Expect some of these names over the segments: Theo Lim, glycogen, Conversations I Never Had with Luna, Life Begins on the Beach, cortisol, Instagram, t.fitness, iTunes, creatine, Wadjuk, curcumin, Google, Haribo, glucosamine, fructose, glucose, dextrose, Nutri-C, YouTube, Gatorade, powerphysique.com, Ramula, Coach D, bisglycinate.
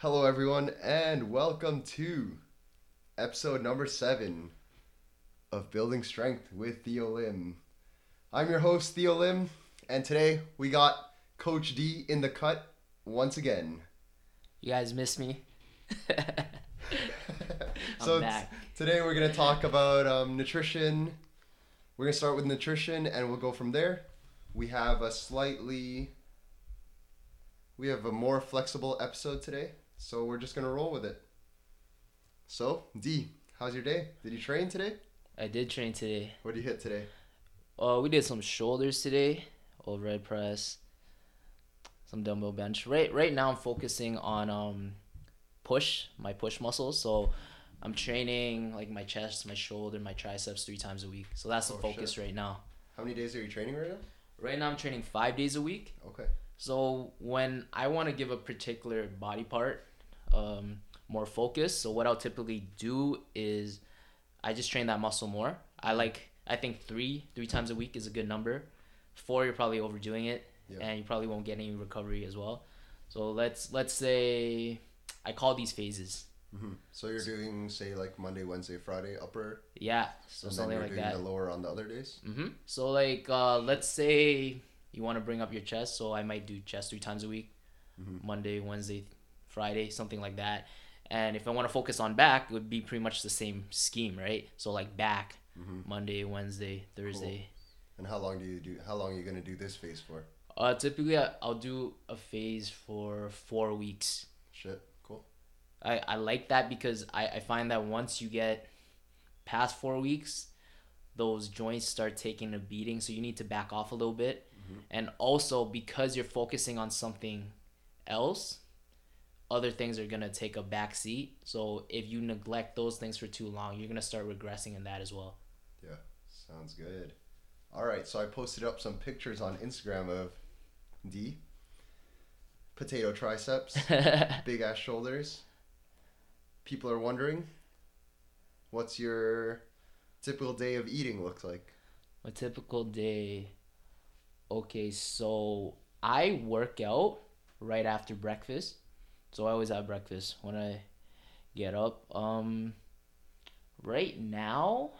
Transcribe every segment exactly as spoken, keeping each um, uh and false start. Hello everyone, and welcome to episode number seven of Building Strength with Theo Lim. I'm your host, Theo Lim, and today we got Coach D in the cut once again. You guys miss me? So I'm back. T- today we're going to talk about um, nutrition. We're going to start with nutrition and we'll go from there. We have a slightly, we have a more flexible episode today. So we're just going to roll with it. So, D, how's your day? Did you train today? I did train today. What did you hit today? Uh, we did some shoulders today, overhead press, some dumbbell bench. Right right now I'm focusing on um, push, my push muscles. So I'm training like my chest, my shoulder, my triceps three times a week. So that's the oh, focus shit. Right now. How many days are you training right now? Right now I'm training five days a week. Okay. So when I want to give a particular body part um, more focus, so what I'll typically do is I just train that muscle more. I like, I think three, three times a week is a good number. Four, you're probably overdoing it, yep. And you probably won't get any recovery as well. So let's let's say I call these phases. Mm-hmm. So you're doing, say, like Monday, Wednesday, Friday, upper. Yeah, so something like that. And then you're doing the lower on the other days. Mm-hmm. So like, uh, let's say you want to bring up your chest, so I might do chest three times a week, mm-hmm. Monday, Wednesday, Friday, something like that. And if I want to focus on back, it would be pretty much the same scheme, right? So like back, mm-hmm. Monday, Wednesday, Thursday. Cool. And how long do you do? How long are you gonna do this phase for? Uh, typically I'll do a phase for four weeks. Shit. I, I like that because I, I find that once you get past four weeks, those joints start taking a beating. So you need to back off a little bit. Mm-hmm. And also because you're focusing on something else, other things are going to take a back seat. So if you neglect those things for too long, you're going to start regressing in that as well. Yeah, sounds good. All right, so I posted up some pictures on Instagram of D. Potato triceps, big ass shoulders. People are wondering, what's your typical day of eating look like? A typical day. Okay, so I work out right after breakfast. So I always have breakfast when I get up. Um, right now,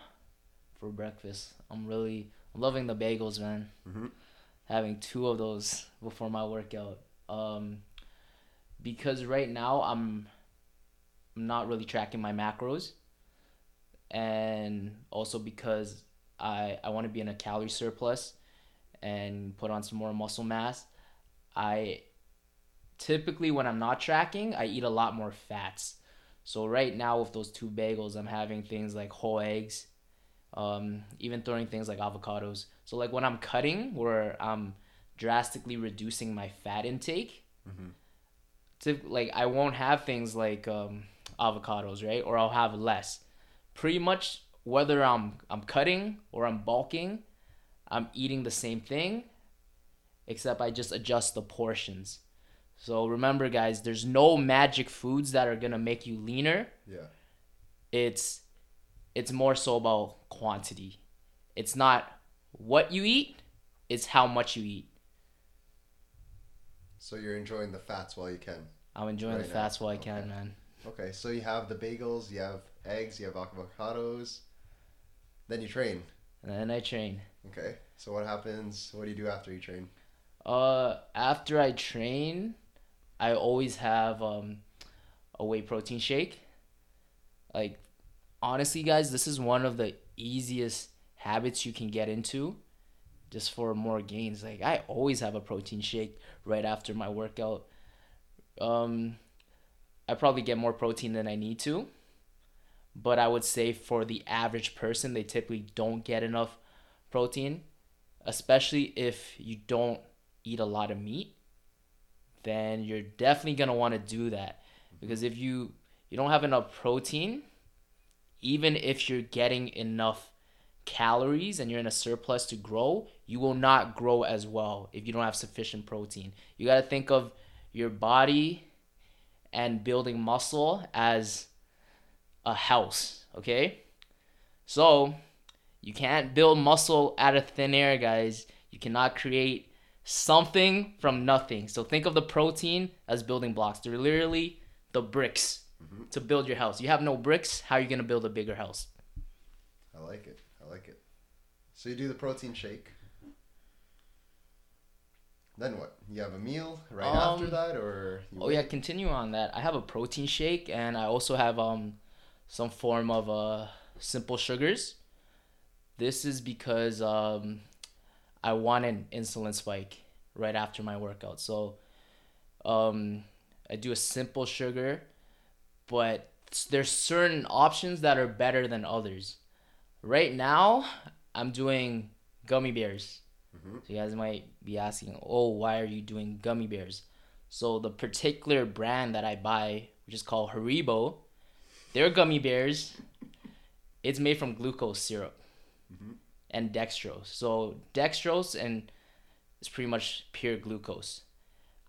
for breakfast, I'm really I'm loving the bagels, man. Mm-hmm. Having two of those before my workout. Um, because right now I'm... I'm not really tracking my macros, and also because I I want to be in a calorie surplus and put on some more muscle mass. I typically, when I'm not tracking, I eat a lot more fats. So right now with those two bagels, I'm having things like whole eggs, um, even throwing things like avocados. So like when I'm cutting, where I'm drastically reducing my fat intake, mm-hmm. to, like I won't have things like um. avocados, right? Or I'll have less. Pretty much whether I'm I'm cutting or I'm bulking, I'm eating the same thing, except I just adjust the portions. So remember guys, there's no magic foods that are gonna make you leaner. Yeah. It's it's more so about quantity. It's not what you eat, it's how much you eat. So you're enjoying the fats while you can. I'm enjoying right the fats now. while I okay. can, man. Okay, so you have the bagels, you have eggs, you have avocados, then you train. And then I train. Okay, so what happens, what do you do after you train? Uh, after I train, I always have um, a whey protein shake. Like, honestly, guys, this is one of the easiest habits you can get into just for more gains. Like, I always have a protein shake right after my workout. Um... I probably get more protein than I need to, but I would say for the average person, they typically don't get enough protein, especially if you don't eat a lot of meat, then you're definitely going to want to do that because if you, you don't have enough protein, even if you're getting enough calories and you're in a surplus to grow, you will not grow as well if you don't have sufficient protein. You got to think of your body and building muscle as a house, okay? So you can't build muscle out of thin air, guys. You cannot create something from nothing. So think of the protein as building blocks. They're literally the bricks mm-hmm. to build your house. You have no bricks, how are you going to build a bigger house? I like it. I like it. So you do the protein shake. Then what? You have a meal right um, after that, or? You oh wait? yeah, continue on that. I have a protein shake, and I also have um, some form of uh simple sugars. This is because um, I want an insulin spike right after my workout, so um, I do a simple sugar, but there's certain options that are better than others. Right now, I'm doing gummy bears. So you guys might be asking, oh, why are you doing gummy bears? So the particular brand that I buy, which is called Haribo, their gummy bears, it's made from glucose syrup mm-hmm. and dextrose. So dextrose and it's pretty much pure glucose.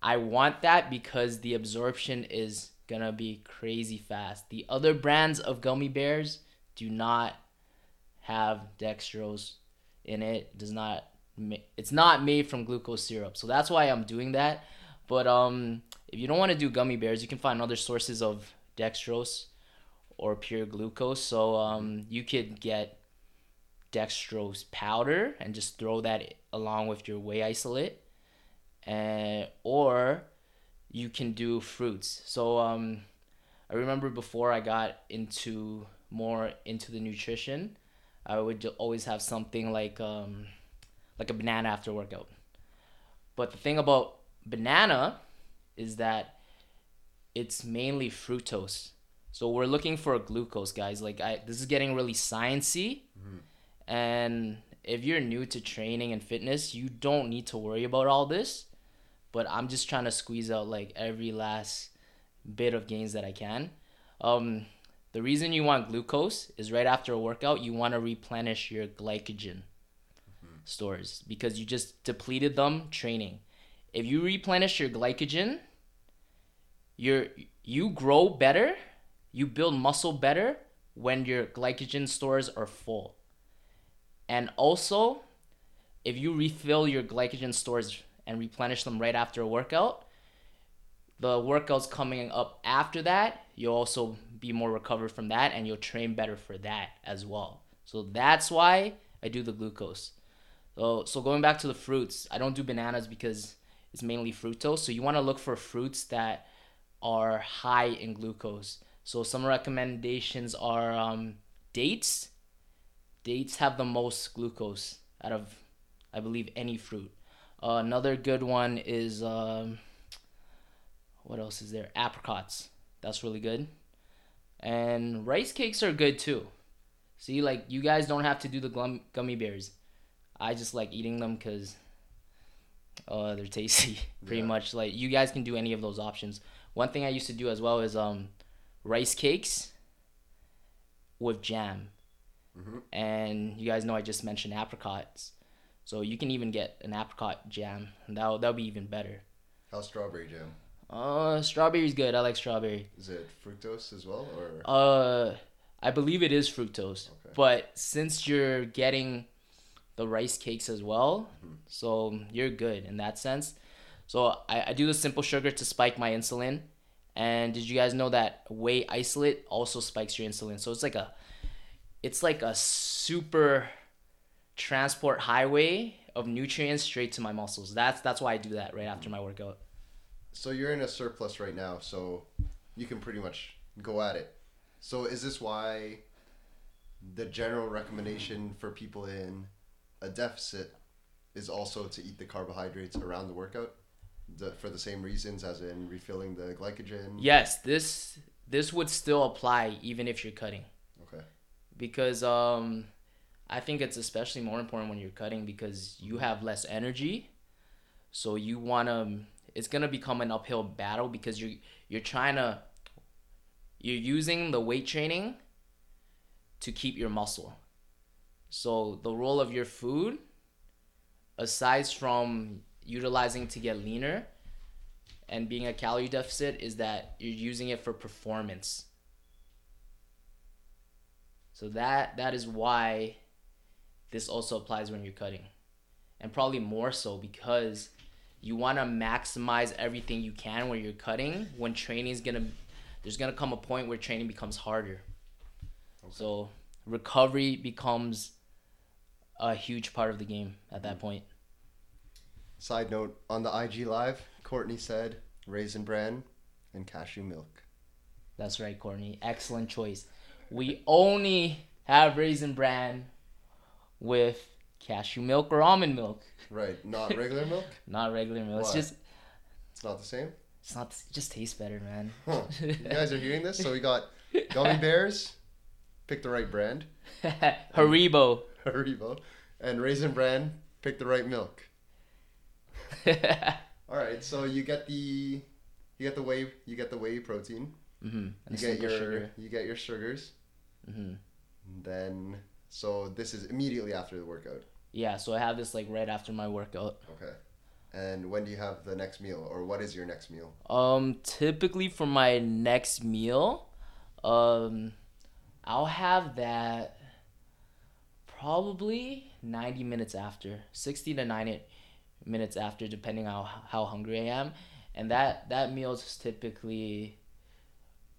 I want that because the absorption is going to be crazy fast. The other brands of gummy bears do not have dextrose in it, does not... It's not made from glucose syrup, so that's why I'm doing that. But um, if you don't want to do gummy bears, you can find other sources of dextrose or pure glucose. So um, you could get dextrose powder and just throw that along with your whey isolate, and or you can do fruits. So um, I remember before I got into more into the nutrition, I would always have something like um. like a banana after workout. But the thing about banana is that it's mainly fructose. So we're looking for glucose, guys. Like I, this is getting really sciencey. Mm-hmm. And if you're new to training and fitness, you don't need to worry about all this. But I'm just trying to squeeze out like every last bit of gains that I can. Um, the reason you want glucose is right after a workout, you want to replenish your glycogen stores because you just depleted them training. If you replenish your glycogen, you're you grow better, you build muscle better when your glycogen stores are full. And also, if you refill your glycogen stores and replenish them right after a workout, the workouts coming up after that, you'll also be more recovered from that and you'll train better for that as well. So that's why I do the glucose. So, so going back to the fruits, I don't do bananas because it's mainly fructose. So you want to look for fruits that are high in glucose. So some recommendations are um, dates. Dates have the most glucose out of, I believe, any fruit. Uh, another good one is, um, what else is there? Apricots. That's really good. And rice cakes are good too. See, like you guys don't have to do the glum- gummy bears. I just like eating them because uh, they're tasty, pretty yeah. much. Like you guys can do any of those options. One thing I used to do as well is um, rice cakes with jam. Mm-hmm. And you guys know I just mentioned apricots. So you can even get an apricot jam. And that'll, that'll be even better. How's strawberry jam? Uh, strawberry's good. I like strawberry. Is it fructose as well? Or? Uh, I believe it is fructose. Okay. But since you're getting... the rice cakes as well, mm-hmm. so you're good in that sense. So I, I do the simple sugar to spike my insulin, and did you guys know that whey isolate also spikes your insulin? So it's like a, it's like a super transport highway of nutrients straight to my muscles. That's that's why I do that right after my workout. So you're in a surplus right now, so you can pretty much go at it. So is this why the general recommendation for people in a deficit is also to eat the carbohydrates around the workout the, for the same reasons as in refilling the glycogen? Yes, this this would still apply even if you're cutting. Okay. Because um, I think it's especially more important when you're cutting because you have less energy. So you want to, it's going to become an uphill battle because you're, you're trying to, you're using the weight training to keep your muscle. So the role of your food, aside from utilizing to get leaner and being a calorie deficit, is that you're using it for performance. So that that is why this also applies when you're cutting. And probably more so because you want to maximize everything you can when you're cutting, when training is going to there's going to come a point where training becomes harder. Okay. So recovery becomes a huge part of the game at that point. Side note, on the I G Live, Courtney said raisin bran and cashew milk. That's right, Courtney. Excellent choice. We only have raisin bran with cashew milk or almond milk. Right. Not regular milk? Not regular milk. Why? It's just... It's not the same? It's not... It just tastes better, man. Huh. You guys are hearing this? So we got gummy bears. Pick the right brand. Haribo. Haribo. And raisin bran. Pick the right milk. All right. So you get the... You get the whey... You get the whey protein. Mm-hmm. You get your... Sugar. You get your sugars. Mm-hmm. Then... So this is immediately after the workout. Yeah, so I have this like right after my workout. Okay. And when do you have the next meal, or what is your next meal? Um, typically for my next meal, um, I'll have that probably ninety minutes after, sixty to ninety minutes after, depending on how hungry I am. And that, that meal is typically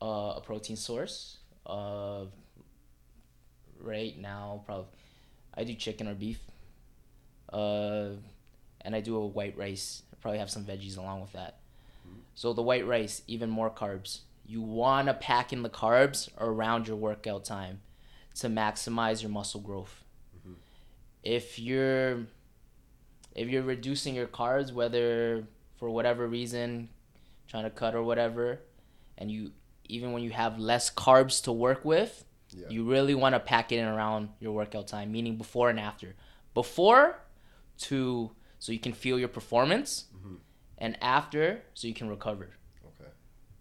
uh, a protein source of... Right now, probably I do chicken or beef, uh, and I do a white rice. Probably have some veggies along with that. Mm-hmm. So the white rice, even more carbs. You want to pack in the carbs around your workout time to maximize your muscle growth. Mm-hmm. If you're if you're reducing your carbs, whether for whatever reason, trying to cut or whatever, and you even when you have less carbs to work with. Yeah. You really want to pack it in around your workout time, meaning before and after. Before, to so you can feel your performance, mm-hmm. and after, so you can recover. Okay.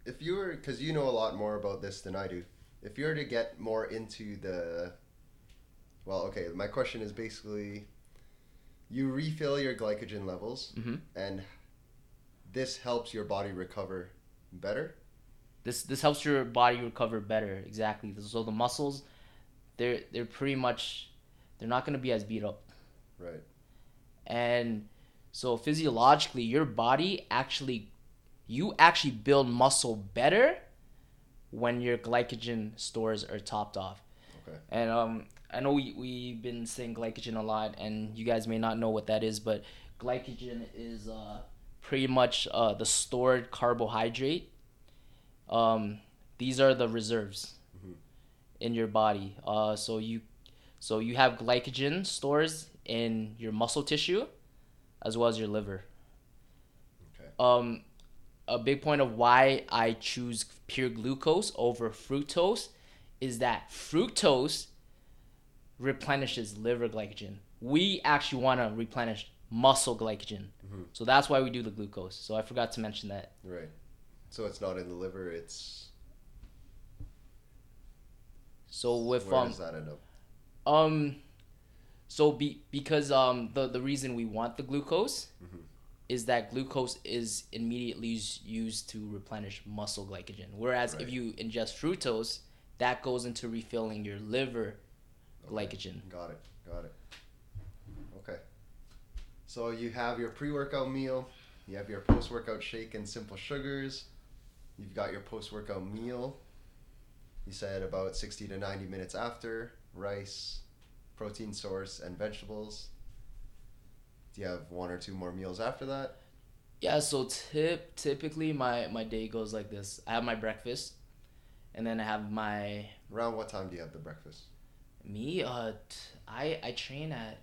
If you were, because you know a lot more about this than I do, if you were to get more into the, well, okay, my question is basically, you refill your glycogen levels, mm-hmm. and this helps your body recover better? This this helps your body recover better, exactly. So the muscles, they're they're pretty much, they're not going to be as beat up. Right. And so physiologically, your body actually, you actually build muscle better when your glycogen stores are topped off. Okay. And um, I know we, we've been saying glycogen a lot, and you guys may not know what that is, but glycogen is uh, pretty much uh, the stored carbohydrate. Um, these are the reserves, mm-hmm. in your body. Uh, so you, so you have glycogen stores in your muscle tissue, as well as your liver. Okay. Um, a big point of why I choose pure glucose over fructose is that fructose replenishes liver glycogen. We actually want to replenish muscle glycogen, mm-hmm. so that's why we do the glucose. So I forgot to mention that. Right. So it's not in the liver, it's... So with... Where um, does that end up? Um, so be, because um, the, the reason we want the glucose, mm-hmm. is that glucose is immediately used to replenish muscle glycogen. Whereas, right. if you ingest fructose, that goes into refilling your liver, okay. glycogen. Got it, got it. Okay. So you have your pre-workout meal, you have your post-workout shake and simple sugars. You've got your post-workout meal. You said about sixty to ninety minutes after, rice, protein source, and vegetables. Do you have one or two more meals after that? Yeah, so tip, typically my, my day goes like this. I have my breakfast, and then I have my... Around what time do you have the breakfast? Me? Uh, t- I, I train at...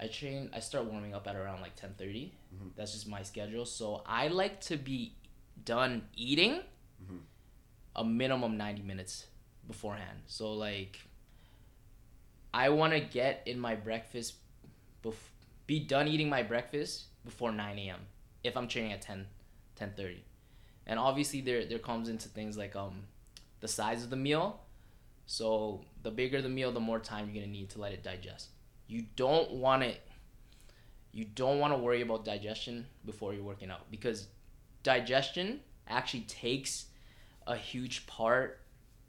I train, I start warming up at around like ten thirty. Mm-hmm. That's just my schedule. So I like to be done eating, mm-hmm. a minimum ninety minutes beforehand. So like, I want to get in my breakfast, bef- be done eating my breakfast before nine a.m. if I'm training at ten, ten thirty. And obviously there, there comes into things like um the size of the meal. So the bigger the meal, the more time you're going to need to let it digest. You don't want to you don't want to worry about digestion before you're working out, because digestion actually takes a huge part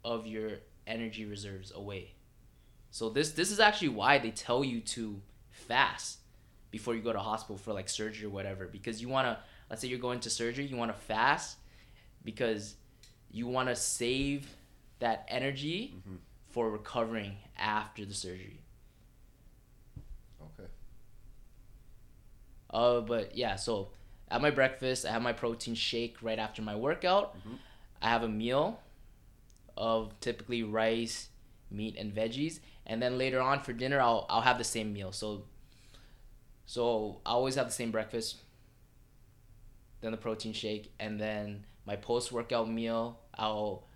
of your energy reserves away. So this this is actually why they tell you to fast before you go to hospital for like surgery or whatever, because you want to, let's say you're going to surgery, you want to fast because you want to save that energy mm-hmm. for recovering after the surgery. Okay. Uh, but yeah, so at my breakfast, I have my protein shake right after my workout. Mm-hmm. I have a meal of typically rice, meat, and veggies. And then later on for dinner, I'll I'll have the same meal. So so I always have the same breakfast, then the protein shake, and then my post-workout meal, I'll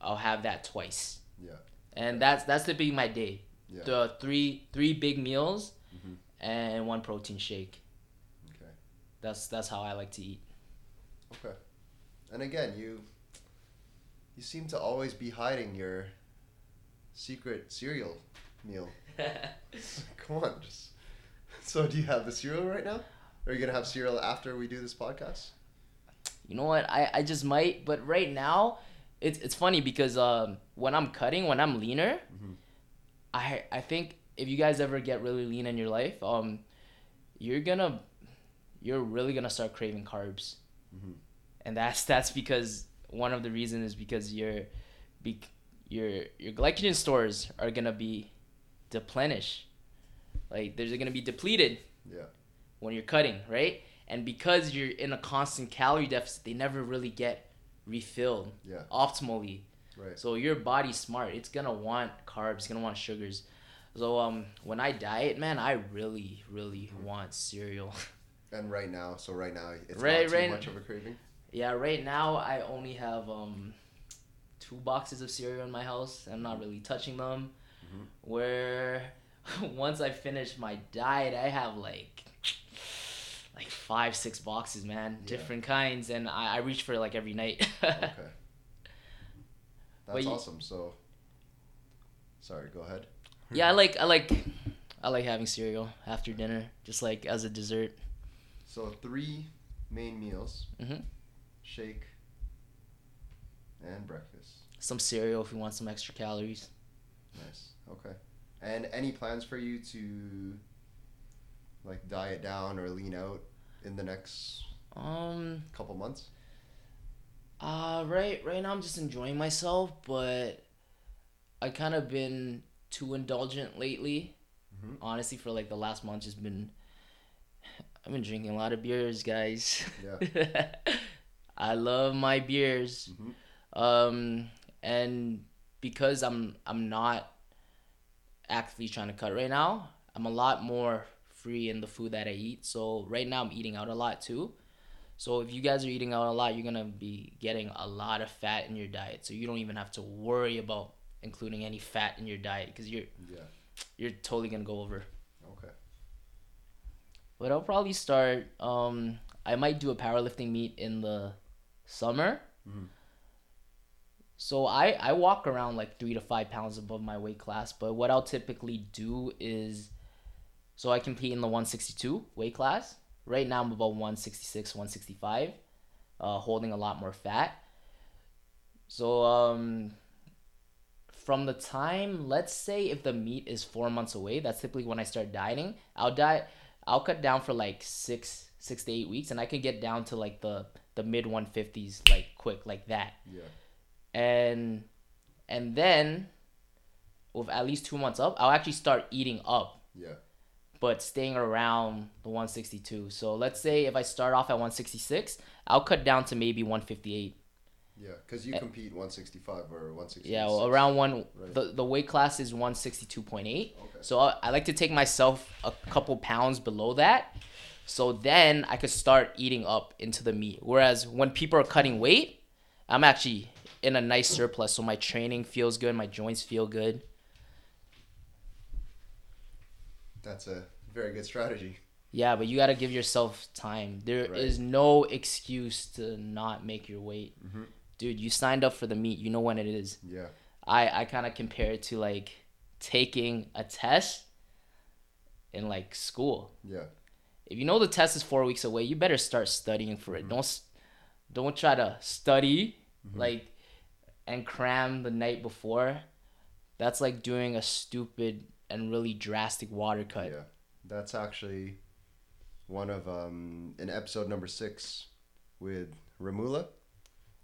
I'll have that twice. Yeah. And that's that's typically my day. Yeah. The three three big meals mm-hmm. and one protein shake. Okay. That's that's how I like to eat. Okay. And again, you you seem to always be hiding your secret cereal meal. Come on, just so do you have the cereal right now? Or are you gonna have cereal after we do this podcast? You know what? I, I just might, but right now, it's it's funny because um when I'm cutting, when I'm leaner, mm-hmm. I I think if you guys ever get really lean in your life, um, you're gonna you're really gonna start craving carbs, mm-hmm. and that's that's because one of the reasons is because your be your your glycogen stores are gonna be deplenished, like they're gonna be depleted. Yeah. When you're cutting, right? And because you're in a constant calorie deficit, they never really get refilled yeah. optimally. Right. So your body's smart. It's going to want carbs. It's going to want sugars. So um, when I diet, man, I really, really mm-hmm. want cereal. And right now, so right now, it's right, not too right, much of a craving? Yeah, right now I only have um, two boxes of cereal in my house. I'm not really touching them. Mm-hmm. Where once I finish my diet, I have like... like five, six boxes, man, yeah. different kinds, and I, I reach for it like every night. Okay, that's you, awesome. So, sorry, go ahead. Yeah, I like, I like, I like having cereal after dinner, just like as a dessert. So three main meals: mm-hmm. shake and breakfast. Some cereal if you want some extra calories. Nice. Okay. And any plans for you to? Like diet down or lean out in the next um couple months? Uh right right now I'm just enjoying myself, but I kind of been too indulgent lately. Mm-hmm. Honestly, for like the last month, just been I've been drinking a lot of beers, guys. Yeah. I love my beers. Mm-hmm. Um and because I'm I'm not actively trying to cut right now, I'm a lot more free in the food that I eat. So right now I'm eating out a lot too. So if you guys are eating out a lot, you're gonna be getting a lot of fat in your diet. So you don't even have to worry about including any fat in your diet because you're yeah. you're totally gonna go over. Okay. But I'll probably start. Um, I might do a powerlifting meet in the summer. Mm-hmm. So I I walk around like three to five pounds above my weight class. But what I'll typically do is. So I compete in the one sixty-two weight class. Right now I'm about one sixty-six, one sixty-five, uh, holding a lot more fat. So um, from the time, let's say if the meet is four months away, that's typically when I start dieting. I'll diet, I'll cut down for like six, six to eight weeks, and I could get down to like the the mid one fifties, like quick, like that. Yeah. And and then with at least two months up, I'll actually start eating up. Yeah. But staying around the one sixty-two. So let's say if I start off at one sixty-six, I'll cut down to maybe one fifty-eight. Yeah, because you compete one sixty-five or one sixty-six. Yeah, well, around one. Right. The, the weight class is one sixty-two point eight. Okay. So I, I like to take myself a couple pounds below that. So then I could start eating up into the meat. Whereas when people are cutting weight, I'm actually in a nice surplus. So my training feels good. My joints feel good. That's a very good strategy. Yeah, but you got to give yourself time. There right. is no excuse to not make your weight. Mm-hmm. Dude, you signed up for the meet. You know when it is. Yeah. I, I kind of compare it to like taking a test in like school. Yeah. If you know the test is four weeks away, you better start studying for it. Mm-hmm. Don't don't try to study mm-hmm. like and cram the night before. That's like doing a stupid and really drastic water cut. Yeah, that's actually one of um in episode number six with Ramula.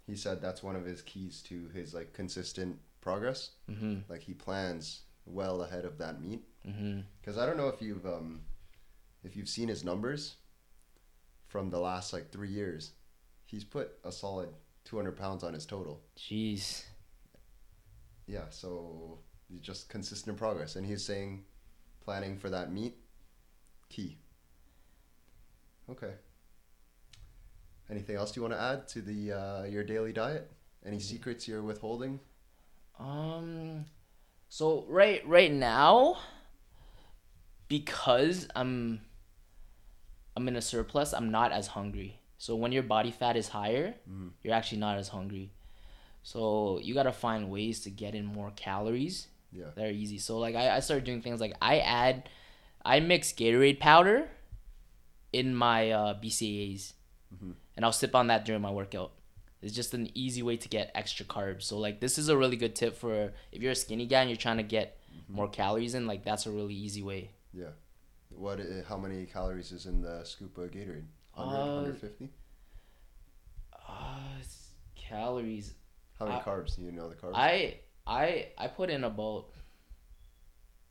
he said that's one of his keys to his like consistent progress. Mm-hmm. Like he plans well ahead of that meet. Mm-hmm. Because I don't know if you've um, if you've seen his numbers from the last like three years. He's put a solid two hundred pounds on his total. Jeez. Yeah, so just consistent progress. And he's saying planning for that meet, key. Okay. Anything else you want to add to the uh, your daily diet? Any secrets you're withholding? Um, so right right now, because I'm I'm in a surplus, I'm not as hungry. So when your body fat is higher, mm. you're actually not as hungry. So you gotta find ways to get in more calories. Yeah. That are easy. So like I, I started doing things like I add, I mix Gatorade powder in my uh, B C A As. Mm-hmm. And I'll sip on that during my workout. It's just an easy way to get extra carbs. So like this is a really good tip for if you're a skinny guy and you're trying to get mm-hmm. more calories in. Like that's a really easy way. Yeah. What? How many calories is in the scoop of Gatorade? one hundred, one fifty? Uh, uh, calories. How many I, carbs do you know the carbs? I I I put in about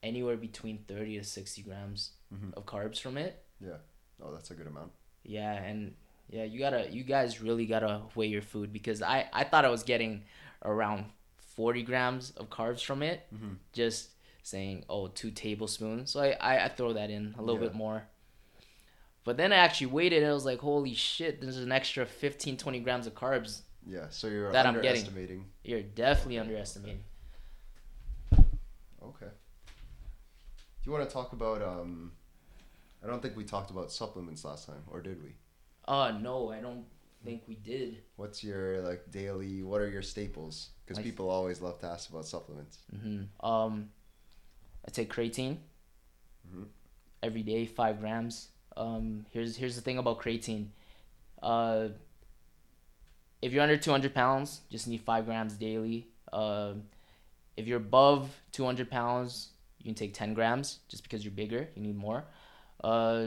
anywhere between thirty to sixty grams mm-hmm. of carbs from it. Yeah. Oh, that's a good amount. Yeah, and yeah, you gotta, you guys really gotta weigh your food because I, I thought I was getting around forty grams of carbs from it. Mm-hmm. Just saying, oh, two tablespoons. So I, I, I throw that in a little yeah. bit more. But then I actually weighed it and I was like, holy shit, there's an extra fifteen, twenty grams of carbs. Yeah, so you're that underestimating. I'm you're definitely okay. underestimating. Okay. Do you want to talk about, um, I don't think we talked about supplements last time, or did we? Uh, no, I don't think we did. What's your, like, daily, what are your staples? Because like, people always love to ask about supplements. Mm-hmm. Um, I take creatine mm-hmm. every day, five grams. Um, here's, here's the thing about creatine. Uh, if you're under two hundred pounds, just need five grams daily. Uh, if you're above two hundred pounds, you can take ten grams just because you're bigger, you need more. Uh,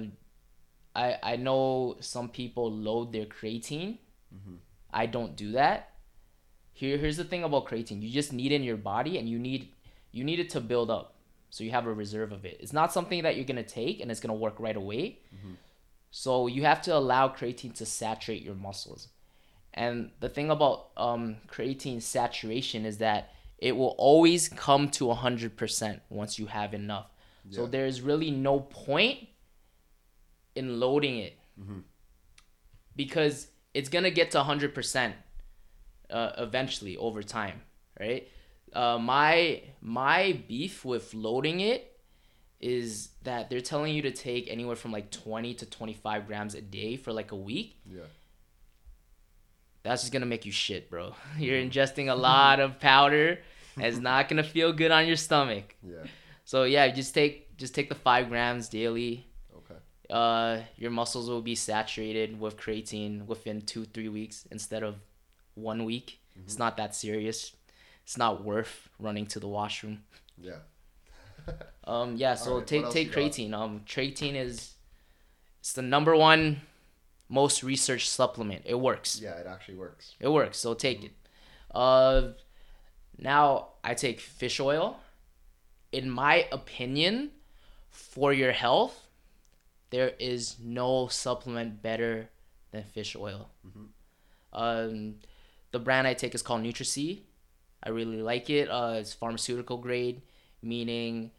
I, I know some people load their creatine. Mm-hmm. I don't do that. Here, here's the thing about creatine. You just need it in your body and you need, you need it to build up. So you have a reserve of it. It's not something that you're going to take and it's going to work right away. Mm-hmm. So you have to allow creatine to saturate your muscles. And the thing about um, creatine saturation is that it will always come to one hundred percent once you have enough. Yeah. So there's really no point in loading it mm-hmm. because it's going to get to one hundred percent uh, eventually over time, right? Uh, my my beef with loading it is that they're telling you to take anywhere from like twenty to twenty-five grams a day for like a week. Yeah. That's just going to make you shit, bro. You're ingesting a lot of powder and it's not going to feel good on your stomach. Yeah. So yeah, just take just take the five grams daily. Okay. Uh your muscles will be saturated with creatine within two to three weeks instead of one week. Mm-hmm. It's not that serious. It's not worth running to the washroom. Yeah. um. Yeah. So right, take take creatine. Got? Um. Creatine is, it's the number one most researched supplement. It works. Yeah, it actually works. It works. So take mm-hmm. it. Uh, now I take fish oil. In my opinion, for your health, there is no supplement better than fish oil. Mm-hmm. Um, the brand I take is called Nutri-C. I really like it. Uh, it's pharmaceutical grade, meaning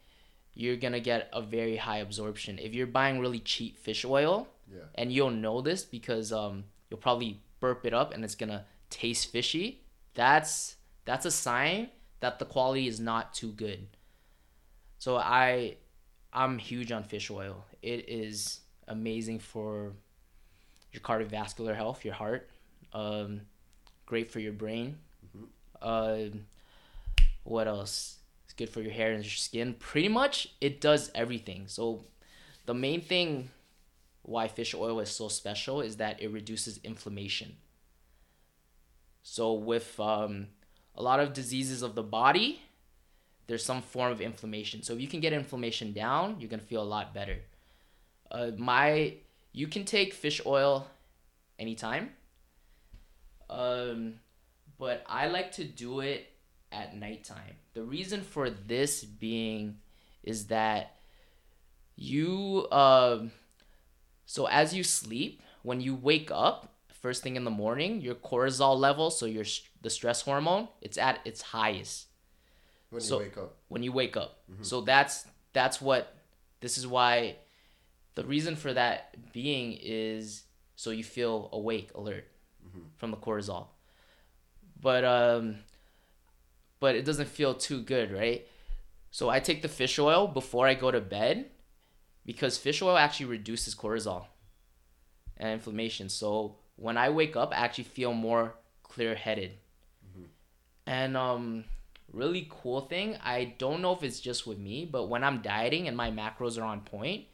you're going to get a very high absorption. If you're buying really cheap fish oil, yeah. and you'll know this because um, you'll probably burp it up and it's going to taste fishy, that's that's a sign that the quality is not too good. So I, I'm huge on fish oil. It is amazing for your cardiovascular health, your heart, um, great for your brain. Mm-hmm. Uh, what else? It's good for your hair and your skin. Pretty much, it does everything. So, the main thing why fish oil is so special is that it reduces inflammation. So, with um, a lot of diseases of the body, there's some form of inflammation. So, if you can get inflammation down, you're gonna feel a lot better. Uh, my, you can take fish oil anytime. Um. but I like to do it at nighttime. The reason for this being is that you, uh, so as you sleep, when you wake up, first thing in the morning, your cortisol level, so your the stress hormone, it's at its highest. When so, you wake up. When you wake up. Mm-hmm. So that's that's what, this is why, the reason for that being is so you feel awake, alert, mm-hmm. from the cortisol. But um, but it doesn't feel too good, right? So I take the fish oil before I go to bed because fish oil actually reduces cortisol and inflammation. So when I wake up, I actually feel more clear-headed. Mm-hmm. And um, really cool thing, I don't know if it's just with me, but when I'm dieting and my macros are on point,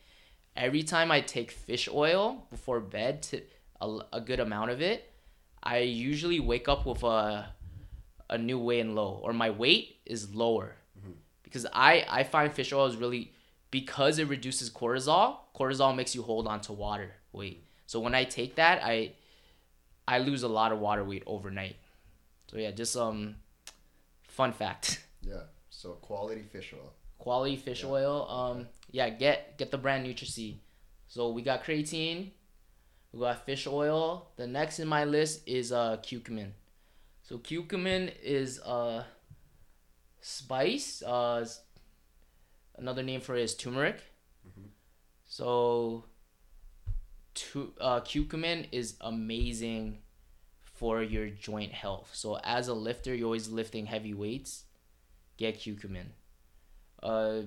every time I take fish oil before bed, to a, a good amount of it, I usually wake up with a a new weigh in low, or my weight is lower. Mm-hmm. Because I, I find fish oil is really, because it reduces cortisol, cortisol makes you hold on to water weight. So when I take that, I I lose a lot of water weight overnight. So yeah, just um, fun fact. Yeah, so quality fish oil. Quality fish yeah. oil. Um, yeah, get get the brand Nutri-C. So we got creatine, we got fish oil. The next in my list is uh curcumin. So curcumin is a spice. Uh, another name for it is turmeric. Mm-hmm. So, tu- uh, curcumin is amazing for your joint health. So as a lifter, you're always lifting heavy weights. Get curcumin. Uh,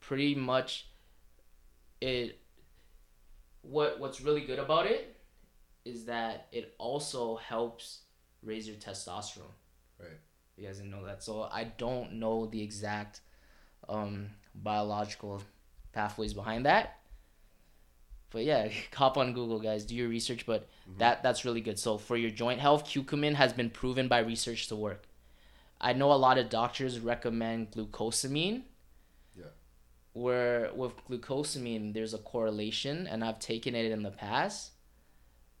pretty much it. What what's really good about it is that it also helps raise your testosterone. Right. You guys didn't know that. So I don't know the exact um, biological pathways behind that. But yeah, hop on Google, guys. Do your research, but mm-hmm. that that's really good. So for your joint health, curcumin has been proven by research to work. I know a lot of doctors recommend glucosamine. Yeah. Where with glucosamine, there's a correlation, and I've taken it in the past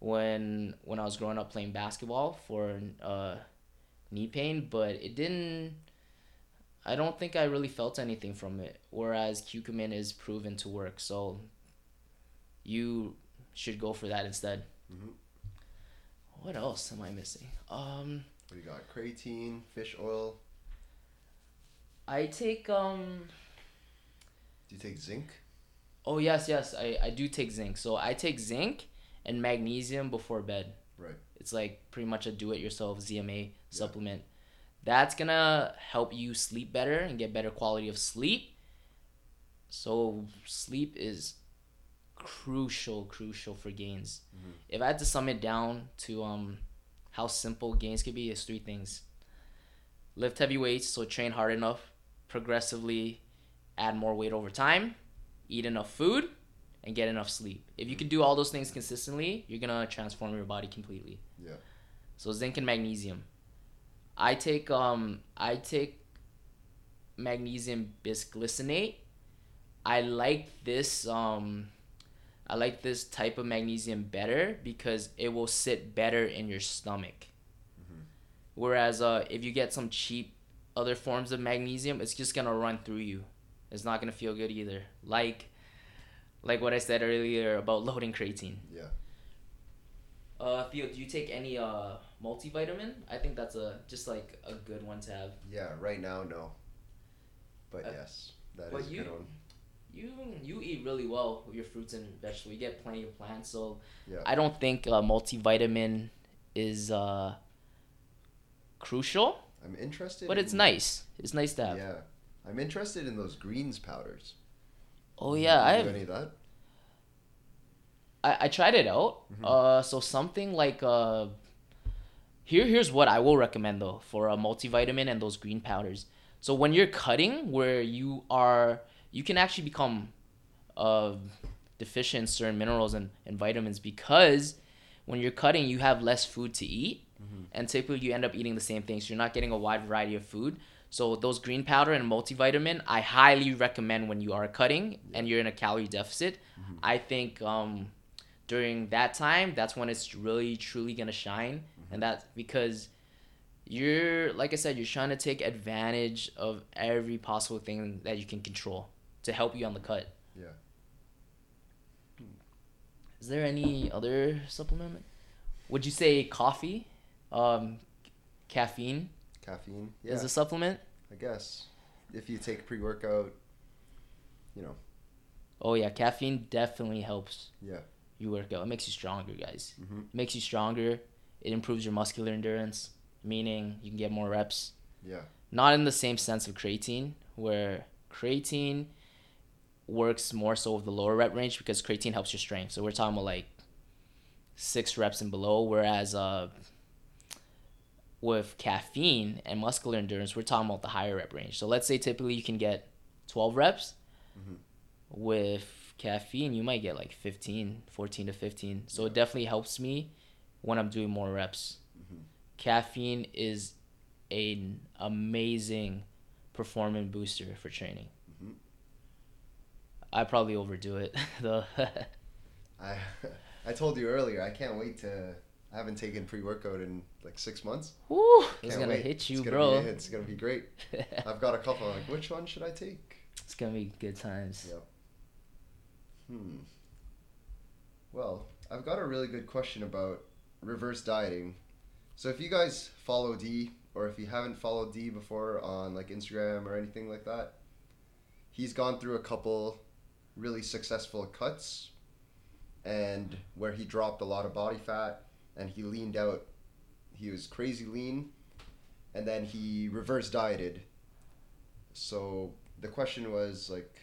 when when I was growing up playing basketball for uh, knee pain, but it didn't, I don't think I really felt anything from it, whereas curcumin is proven to work. So you should go for that instead. Mm-hmm. What else am I missing? Um... We got creatine, fish oil. I take, um... Do you take zinc? Oh, yes, yes. I, I do take zinc. So I take zinc and magnesium before bed. Right. It's like pretty much a do-it-yourself Z M A yeah. supplement. That's going to help you sleep better and get better quality of sleep. So sleep is crucial, crucial for gains. Mm-hmm. If I had to sum it down to... um. how simple gains could be is three things. Lift heavy weights, so train hard enough, progressively add more weight over time, eat enough food, and get enough sleep. If you can do all those things consistently, you're going to transform your body completely. Yeah. So zinc and magnesium. I take um I take magnesium bisglycinate. I like this um I like this type of magnesium better because it will sit better in your stomach. Mm-hmm. Whereas uh, if you get some cheap other forms of magnesium, it's just going to run through you. It's not going to feel good either. Like like what I said earlier about loading creatine. Yeah. Uh, Theo, do you take any uh, multivitamin? I think that's a just like a good one to have. Yeah, right now, no. But uh, yes, that but is you, a good one. You you eat really well with your fruits and vegetables. You get plenty of plants, so yeah. I don't think uh, multivitamin is uh, crucial. I'm interested. But it's in nice. The, it's nice to have. Yeah, I'm interested in those greens powders. Oh yeah, do you I have any of that. I, I tried it out. Mm-hmm. Uh, so something like uh, here here's what I will recommend though for a multivitamin and those green powders. So when you're cutting, where you are. You can actually become uh, deficient in certain minerals and, and vitamins because when you're cutting, you have less food to eat. Mm-hmm. And typically, you end up eating the same things. So you're not getting a wide variety of food. So those green powder and multivitamin, I highly recommend when you are cutting and you're in a calorie deficit. Mm-hmm. I think um, during that time, that's when it's really, truly going to shine. Mm-hmm. And that's because you're, like I said, you're trying to take advantage of every possible thing that you can control to help you on the cut. Yeah. Is there any other supplement? Would you say coffee, um, caffeine? Caffeine, yeah. Is a supplement? I guess. If you take pre-workout, you know. Oh, yeah. Caffeine definitely helps. Yeah. You work out. It makes you stronger, guys. Mm-hmm. It makes you stronger. It improves your muscular endurance, meaning you can get more reps. Yeah. Not in the same sense of creatine, where creatine works more so with the lower rep range because creatine helps your strength. So we're talking about like six reps and below, whereas uh, with caffeine and muscular endurance, we're talking about the higher rep range. So let's say typically you can get twelve reps. Mm-hmm. With caffeine, you might get like fifteen, fourteen to fifteen. So yeah. It definitely helps me when I'm doing more reps. Mm-hmm. Caffeine is an amazing performance booster for training. Mm-hmm. I probably overdo it though. I I told you earlier, I can't wait to, I haven't taken pre-workout in like six months. Woo, it's gonna wait. hit you, it's bro. Gonna be, it's gonna be great. I've got a couple, I'm like, which one should I take? It's gonna be good times. Yep. Hmm. Well, I've got a really good question about reverse dieting. So if you guys follow D, or if you haven't followed D before on like Instagram or anything like that, he's gone through a couple really successful cuts and where he dropped a lot of body fat and he leaned out. He was crazy lean and then he reverse dieted. So the question was like,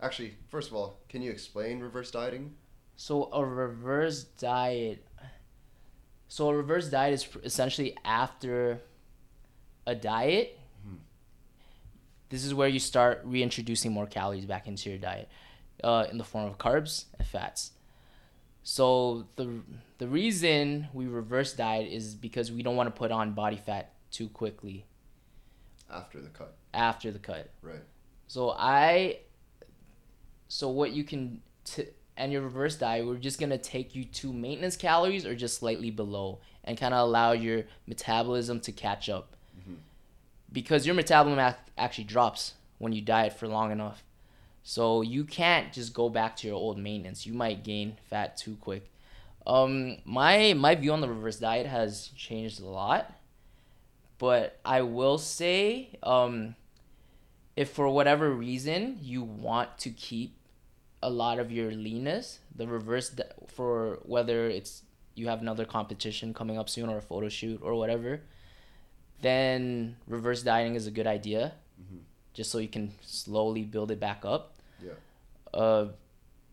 actually, first of all, can you explain reverse dieting? So a reverse diet, so a reverse diet is essentially after a diet. Mm-hmm. This is where you start reintroducing more calories back into your diet uh, in the form of carbs and fats. So the the reason we reverse diet is because we don't want to put on body fat too quickly. After the cut. After the cut. Right. So I, so what you can, t- and your reverse diet, we're just going to take you to maintenance calories or just slightly below and kind of allow your metabolism to catch up. Mm-hmm. Because your metabolism actually drops when you diet for long enough. So you can't just go back to your old maintenance. You might gain fat too quick. Um, my my view on the reverse diet has changed a lot. But I will say, um, if for whatever reason you want to keep a lot of your leanness, the reverse di- for whether it's you have another competition coming up soon or a photo shoot or whatever, then reverse dieting is a good idea. Mm-hmm. Just so you can slowly build it back up. Yeah. Uh,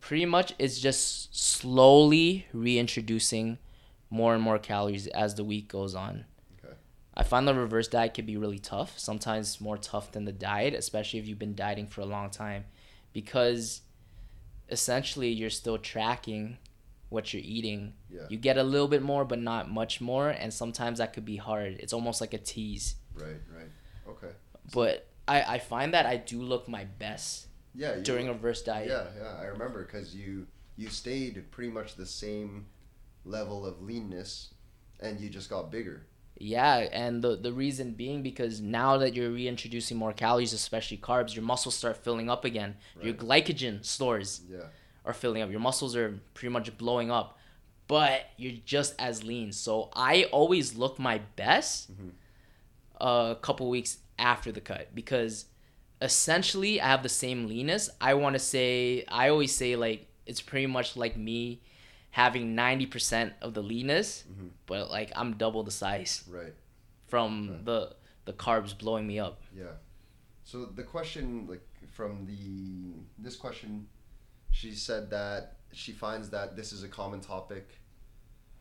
pretty much it's just slowly reintroducing more and more calories as the week goes on. Okay. I find the reverse diet can be really tough, sometimes more tough than the diet, especially if you've been dieting for a long time, because essentially you're still tracking what you're eating. Yeah. You get a little bit more, but not much more, and sometimes that could be hard. It's almost like a tease. Right, right. Okay. But I, I find that I do look my best yeah, you, during a reverse diet. Yeah, yeah, I remember because you, you stayed pretty much the same level of leanness and you just got bigger. Yeah, and the, the reason being because now that you're reintroducing more calories, especially carbs, your muscles start filling up again. Right. Your glycogen stores yeah. are filling up. Your muscles are pretty much blowing up, but you're just as lean. So I always look my best mm-hmm. a couple weeks after the cut because essentially I have the same leanness. I want to say, I always say like, it's pretty much like me having ninety percent of the leanness, mm-hmm. but like I'm double the size right. from right. the the carbs blowing me up. Yeah. So the question like from the, this question, she said that she finds that this is a common topic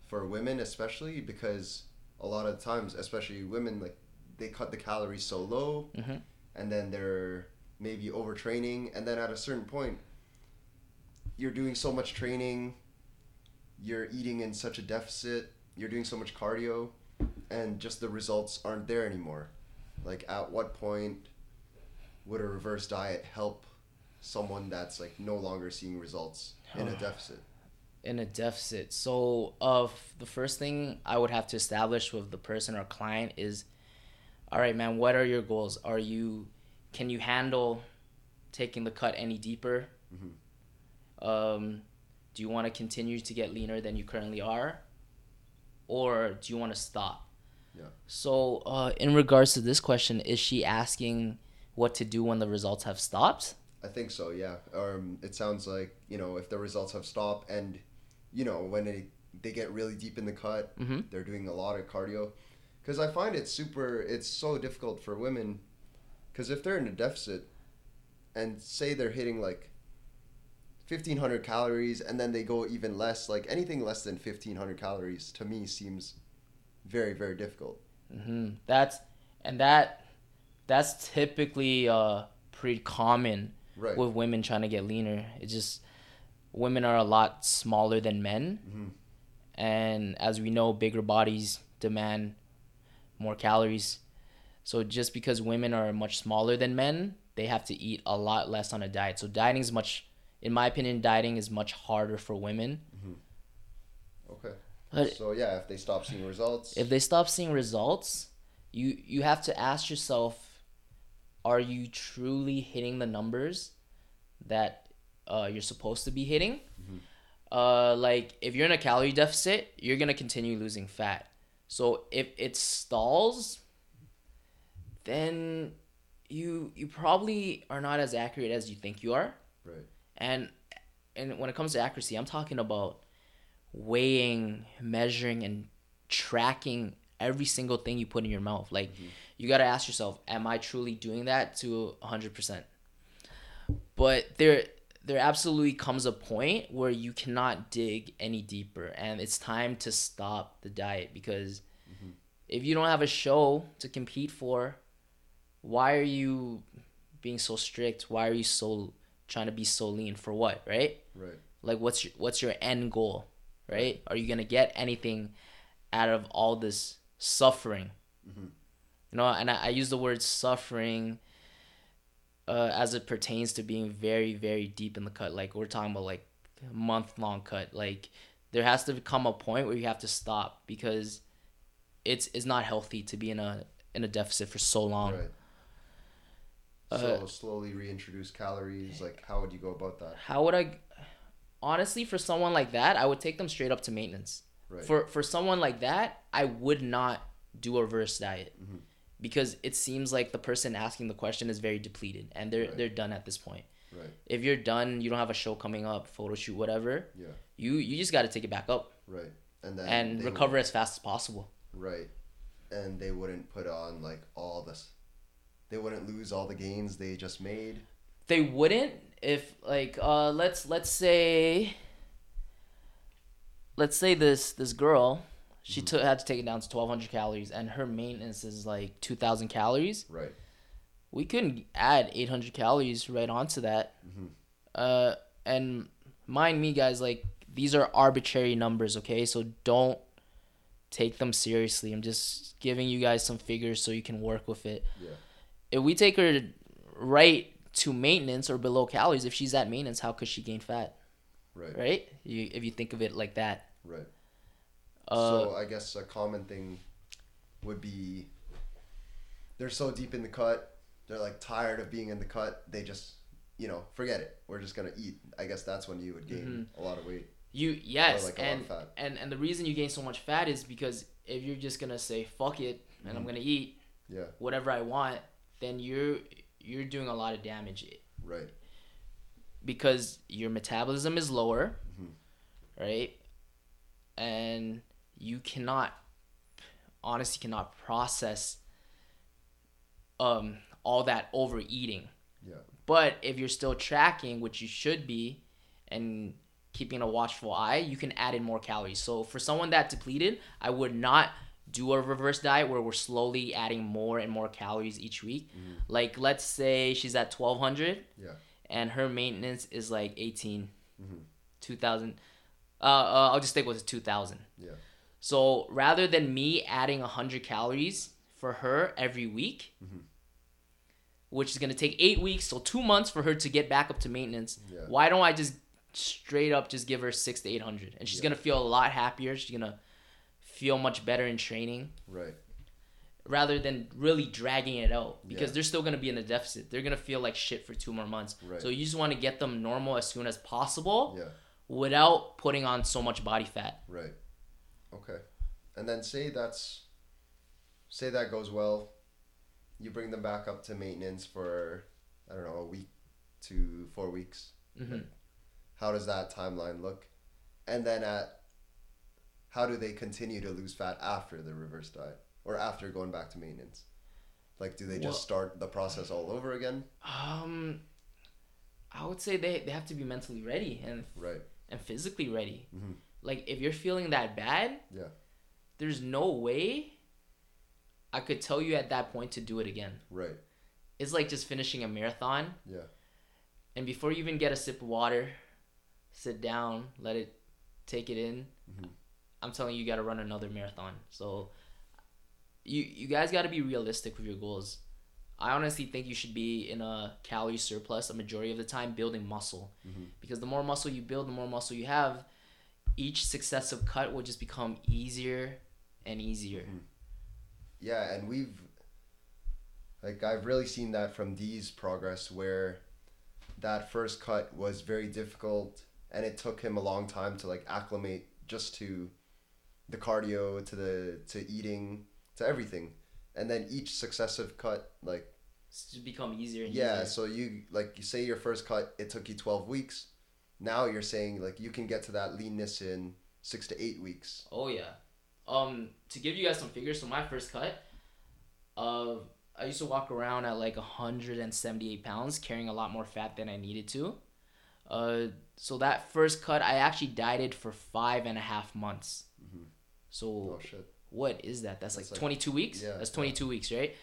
for women, especially because a lot of times, especially women, like they cut the calories so low mm-hmm. and then they're maybe overtraining. And then at a certain point, you're doing so much training, you're eating in such a deficit, you're doing so much cardio, and just the results aren't there anymore. Like at what point would a reverse diet help someone that's like no longer seeing results in a deficit? In a deficit. So of uh, the first thing I would have to establish with the person or client is all right, man, what are your goals? Are you, can you handle taking the cut any deeper? Mm-hmm. Um, do you want to continue to get leaner than you currently are? Or do you want to stop? Yeah. So uh, in regards to this question, is she asking what to do when the results have stopped? I think so, yeah. Um, it sounds like, you know, if the results have stopped and, you know, when they, they get really deep in the cut, mm-hmm. they're doing a lot of cardio. Because I find it's super, it's so difficult for women. Because if they're in a deficit and say they're hitting like fifteen hundred calories and then they go even less, like anything less than fifteen hundred calories to me seems very, very difficult. Mm-hmm. That's, and that, that's typically uh, pretty common. Right. With women trying to get leaner. It's just women are a lot smaller than men. Mm-hmm. And as we know, bigger bodies demand more calories. So just because women are much smaller than men, they have to eat a lot less on a diet. So dieting is much, in my opinion, dieting is much harder for women. Mm-hmm. Okay. But so yeah, if they stop seeing results. If they stop seeing results, you you have to ask yourself, are you truly hitting the numbers that uh, you're supposed to be hitting? Mm-hmm. Uh, like if you're in a calorie deficit, you're going to continue losing fat. So if it stalls, then you you probably are not as accurate as you think you are. Right. And and when it comes to accuracy, I'm talking about weighing, measuring, and tracking every single thing you put in your mouth. Like, mm-hmm. you got to ask yourself, am I truly doing that to one hundred percent? But there there absolutely comes a point where you cannot dig any deeper, and it's time to stop the diet because mm-hmm. if you don't have a show to compete for, why are you being so strict? Why are you so trying to be so lean for what, right? Right. Like, what's your, what's your end goal, right? Are you going to get anything out of all this suffering? Mm-hmm. You know, and I, I use the word suffering uh, as it pertains to being very, very deep in the cut. Like, we're talking about, like, month-long cut. Like, there has to come a point where you have to stop because it's it's not healthy to be in a in a deficit for so long. Right. So, uh, slowly reintroduce calories. Like, how would you go about that? How would I... Honestly, for someone like that, I would take them straight up to maintenance. Right. For, for someone like that, I would not do a reverse diet. Mm-hmm. Because it seems like the person asking the question is very depleted and they're right. they're done at this point. Right. If you're done, you don't have a show coming up, photo shoot, whatever. Yeah. You you just got to take it back up. Right. And then and recover would, as fast as possible. Right. And they wouldn't put on like all this. They wouldn't lose all the gains they just made. They wouldn't if like uh let's let's say let's say this this girl. She took, had to take it down to twelve hundred calories, and her maintenance is like two thousand calories. Right. We couldn't add eight hundred calories right onto that. Mm-hmm. Uh, and mind me, guys, like these are arbitrary numbers, okay? So don't take them seriously. I'm just giving you guys some figures so you can work with it. Yeah. If we take her right to maintenance or below calories, if she's at maintenance, how could she gain fat? Right. Right? You, if you think of it like that. Right. Uh, so I guess a common thing would be they're so deep in the cut, they're like tired of being in the cut, they just, you know, forget it. We're just gonna eat. I guess that's when you would gain mm-hmm. a lot of weight. You yes, like and, and and the reason you gain so much fat is because if you're just gonna say fuck it and mm-hmm. I'm gonna eat yeah. whatever I want, then you're you're doing a lot of damage. Right. Because your metabolism is lower, mm-hmm. right, and you cannot, honestly cannot process um, all that overeating. Yeah. But if you're still tracking, which you should be, and keeping a watchful eye, you can add in more calories. So for someone that depleted, I would not do a reverse diet where we're slowly adding more and more calories each week. Mm. Like, let's say she's at twelve hundred yeah. and her maintenance is like eighteen, mm-hmm. two thousand. Uh, uh, I'll just stick with two thousand. Yeah. So rather than me adding one hundred calories for her every week, mm-hmm. which is going to take eight weeks, so two months for her to get back up to maintenance, yeah. why don't I just straight up just give her six to eight hundred? And she's yeah. going to feel a lot happier. She's going to feel much better in training. Right. rather than really dragging it out, because yeah. they're still going to be in a deficit. They're going to feel like shit for two more months. Right. So you just want to get them normal as soon as possible yeah. without putting on so much body fat. Right. Okay. And then say that's, say that goes well. You bring them back up to maintenance for, I don't know, a week to four weeks. Mm-hmm. How does that timeline look? And then at, how do they continue to lose fat after the reverse diet or after going back to maintenance? Like, do they just well, start the process all over again? Um, I would say they, they have to be mentally ready and right. and physically ready. Mm-hmm. Like, if you're feeling that bad, yeah, there's no way I could tell you at that point to do it again. Right. It's like just finishing a marathon. Yeah. And before you even get a sip of water, sit down, let it take it in. Mm-hmm. I'm telling you, you got to run another marathon. So you you guys got to be realistic with your goals. I honestly think you should be in a calorie surplus a majority of the time, building muscle. Mm-hmm. Because the more muscle you build, the more muscle you have, each successive cut will just become easier and easier. Mm-hmm. Yeah, and we've, like, I've really seen that from D's progress, where that first cut was very difficult and it took him a long time to, like, acclimate just to the cardio, to the to eating, to everything. And then each successive cut, like, to become easier and yeah, easier. So you, like, you say your first cut, it took you twelve weeks. Now you're saying, like, you can get to that leanness in six to eight weeks. Oh, yeah. Um, to give you guys some figures, so my first cut, uh, I used to walk around at like one hundred seventy-eight pounds, carrying a lot more fat than I needed to. Uh, so that first cut, I actually dieted for five and a half months. Mm-hmm. So oh, shit. What is that? That's, That's like, like twenty-two weeks? Yeah, That's twenty-two yeah. weeks, right?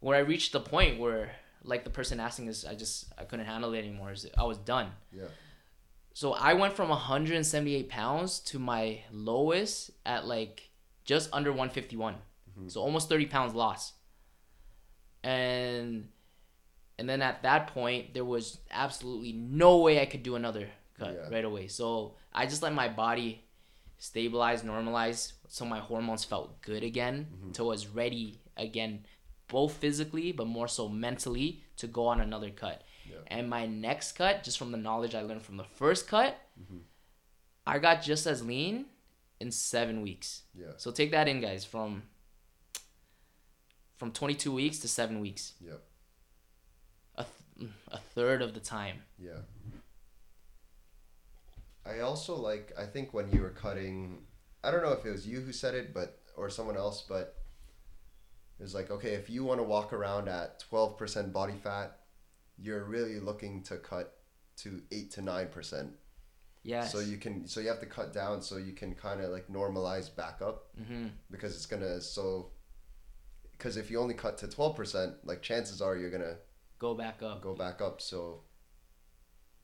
Where I reached the point where, like, the person asking this, I just, I couldn't handle it anymore. I was done. Yeah. So I went from one hundred seventy-eight pounds to my lowest at like just under one fifty-one. Mm-hmm. So almost thirty pounds lost. And and then at that point, there was absolutely no way I could do another cut yeah. right away. So I just let my body stabilize, normalize, so my hormones felt good again, mm-hmm. until I was ready again, both physically, but more so mentally, to go on another cut. Yeah. And my next cut, just from the knowledge I learned from the first cut, mm-hmm. I got just as lean in seven weeks. Yeah. So take that in, guys, from from twenty-two weeks to seven weeks. Yeah. A th- a third of the time. Yeah. I also like, I think when you were cutting, I don't know if it was you who said it, but or someone else, but it was like, okay, if you want to walk around at twelve percent body fat, you're really looking to cut to eight to nine percent. Yeah. So you can, so you have to cut down so you can kind of like normalize back up, mm-hmm. because it's gonna so, because if you only cut to twelve percent, like chances are you're gonna go back up. Go back up. So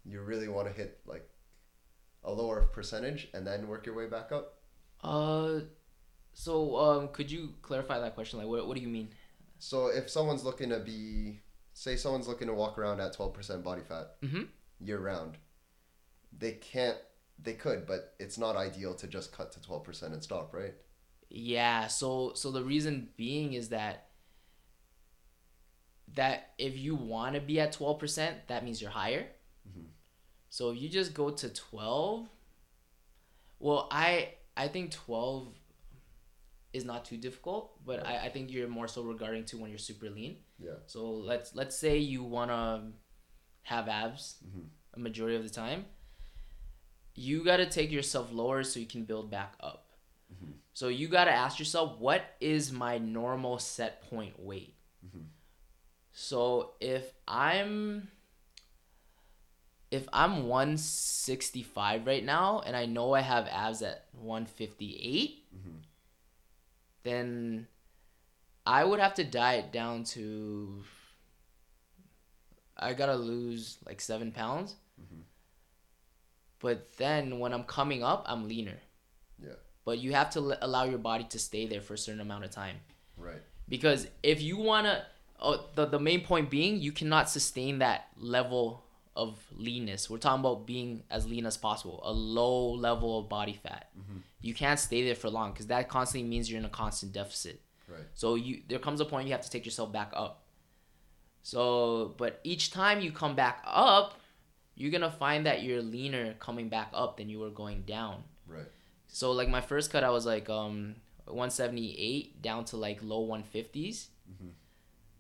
you really want to hit like a lower percentage and then work your way back up. Uh, so um, could you clarify that question? Like, what what do you mean? So if someone's looking to be Say someone's looking to walk around at twelve percent body fat, mm-hmm. year round. They can't, they could, but it's not ideal to just cut to twelve percent and stop, right? Yeah. So, so the reason being is that, that if you want to be at twelve percent, that means you're higher. Mm-hmm. So if you just go to twelve, well, I, I think twelve is not too difficult, but right. I, I think you're more so regarding to when you're super lean. Yeah. So let's let's say you wanna have abs, mm-hmm. a majority of the time. You gotta take yourself lower so you can build back up. Mm-hmm. So you gotta ask yourself, what is my normal set point weight? Mm-hmm. So if I'm if I'm one sixty-five right now and I know I have abs at one fifty-eight. Mm-hmm. Then I would have to diet down to, I gotta lose like seven pounds. Mm-hmm. But then when I'm coming up, I'm leaner. Yeah. But you have to l- allow your body to stay there for a certain amount of time. Right. Because if you wanna, oh, the, the main point being, you cannot sustain that level of leanness. We're talking about being as lean as possible, a low level of body fat. Mm-hmm. You can't stay there for long because that constantly means you're in a constant deficit. Right. So you there comes a point you have to take yourself back up. So, but each time you come back up, you're going to find that you're leaner coming back up than you were going down. Right. So, like, my first cut, I was, like, um one seventy-eight down to, like, low one fifties. Mm-hmm.